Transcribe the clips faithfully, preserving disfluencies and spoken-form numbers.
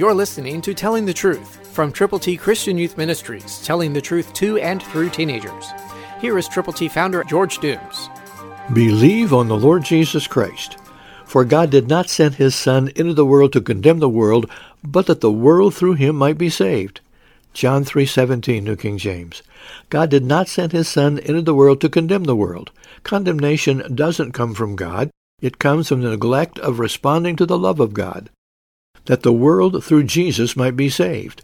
You're listening to Telling the Truth from Triple T Christian Youth Ministries, telling the truth to and through teenagers. Here is Triple T founder George Dooms. Believe on the Lord Jesus Christ. For God did not send his Son into the world to condemn the world, but that the world through him might be saved. John three seventeen, New King James. God did not send his Son into the world to condemn the world. Condemnation doesn't come from God. It comes from the neglect of responding to the love of God. That the world through Jesus might be saved.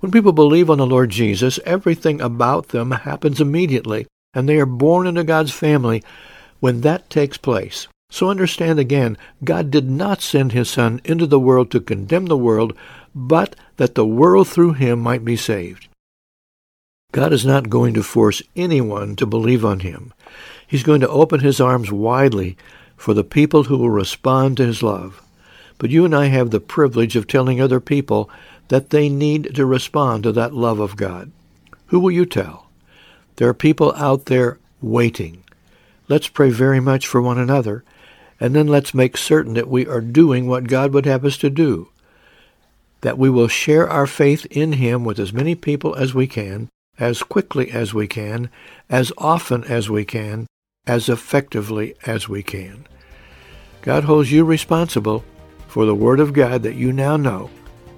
When people believe on the Lord Jesus, everything about them happens immediately, and they are born into God's family when that takes place. So understand again, God did not send his Son into the world to condemn the world, but that the world through him might be saved. God is not going to force anyone to believe on him. He's going to open his arms widely for the people who will respond to his love. But you and I have the privilege of telling other people that they need to respond to that love of God. Who will you tell? There are people out there waiting. Let's pray very much for one another, and then let's make certain that we are doing what God would have us to do, that we will share our faith in him with as many people as we can, as quickly as we can, as often as we can, as effectively as we can. God holds you responsible for the Word of God that you now know.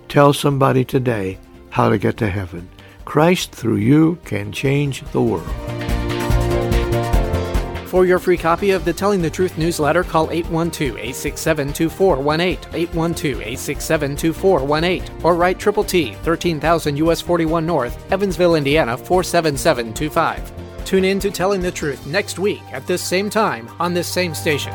Tell somebody today how to get to heaven. Christ through you can change the world. For your free copy of the Telling the Truth newsletter, call eight one two, eight six seven, two four one eight, eight one two, eight six seven, two four one eight, or write Triple T, thirteen thousand U S forty-one North, Evansville, Indiana, four seven seven two five. Tune in to Telling the Truth next week at this same time on this same station.